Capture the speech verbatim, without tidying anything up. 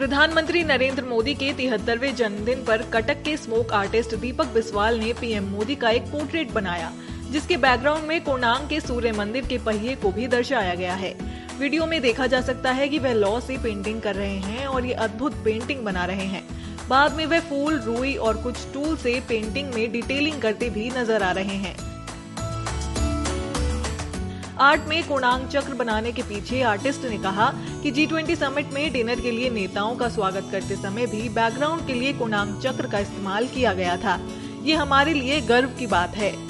प्रधानमंत्री नरेंद्र मोदी के तिहत्तरवें जन्मदिन पर कटक के स्मोक आर्टिस्ट दीपक बिस्वाल ने पीएम मोदी का एक पोर्ट्रेट बनाया, जिसके बैकग्राउंड में कोणार्क के सूर्य मंदिर के पहिए को भी दर्शाया गया है। वीडियो में देखा जा सकता है कि वह लौ से पेंटिंग कर रहे हैं और ये अद्भुत पेंटिंग बना रहे हैं। बाद में वह फूल, रुई और कुछ टूल से पेंटिंग में डिटेलिंग करते भी नजर आ रहे हैं। आर्ट में कोणार्क चक्र बनाने के पीछे आर्टिस्ट ने कहा कि जी ट्वेंटी समिट में डिनर के लिए नेताओं का स्वागत करते समय भी बैकग्राउंड के लिए कोणार्क चक्र का इस्तेमाल किया गया था। ये हमारे लिए गर्व की बात है।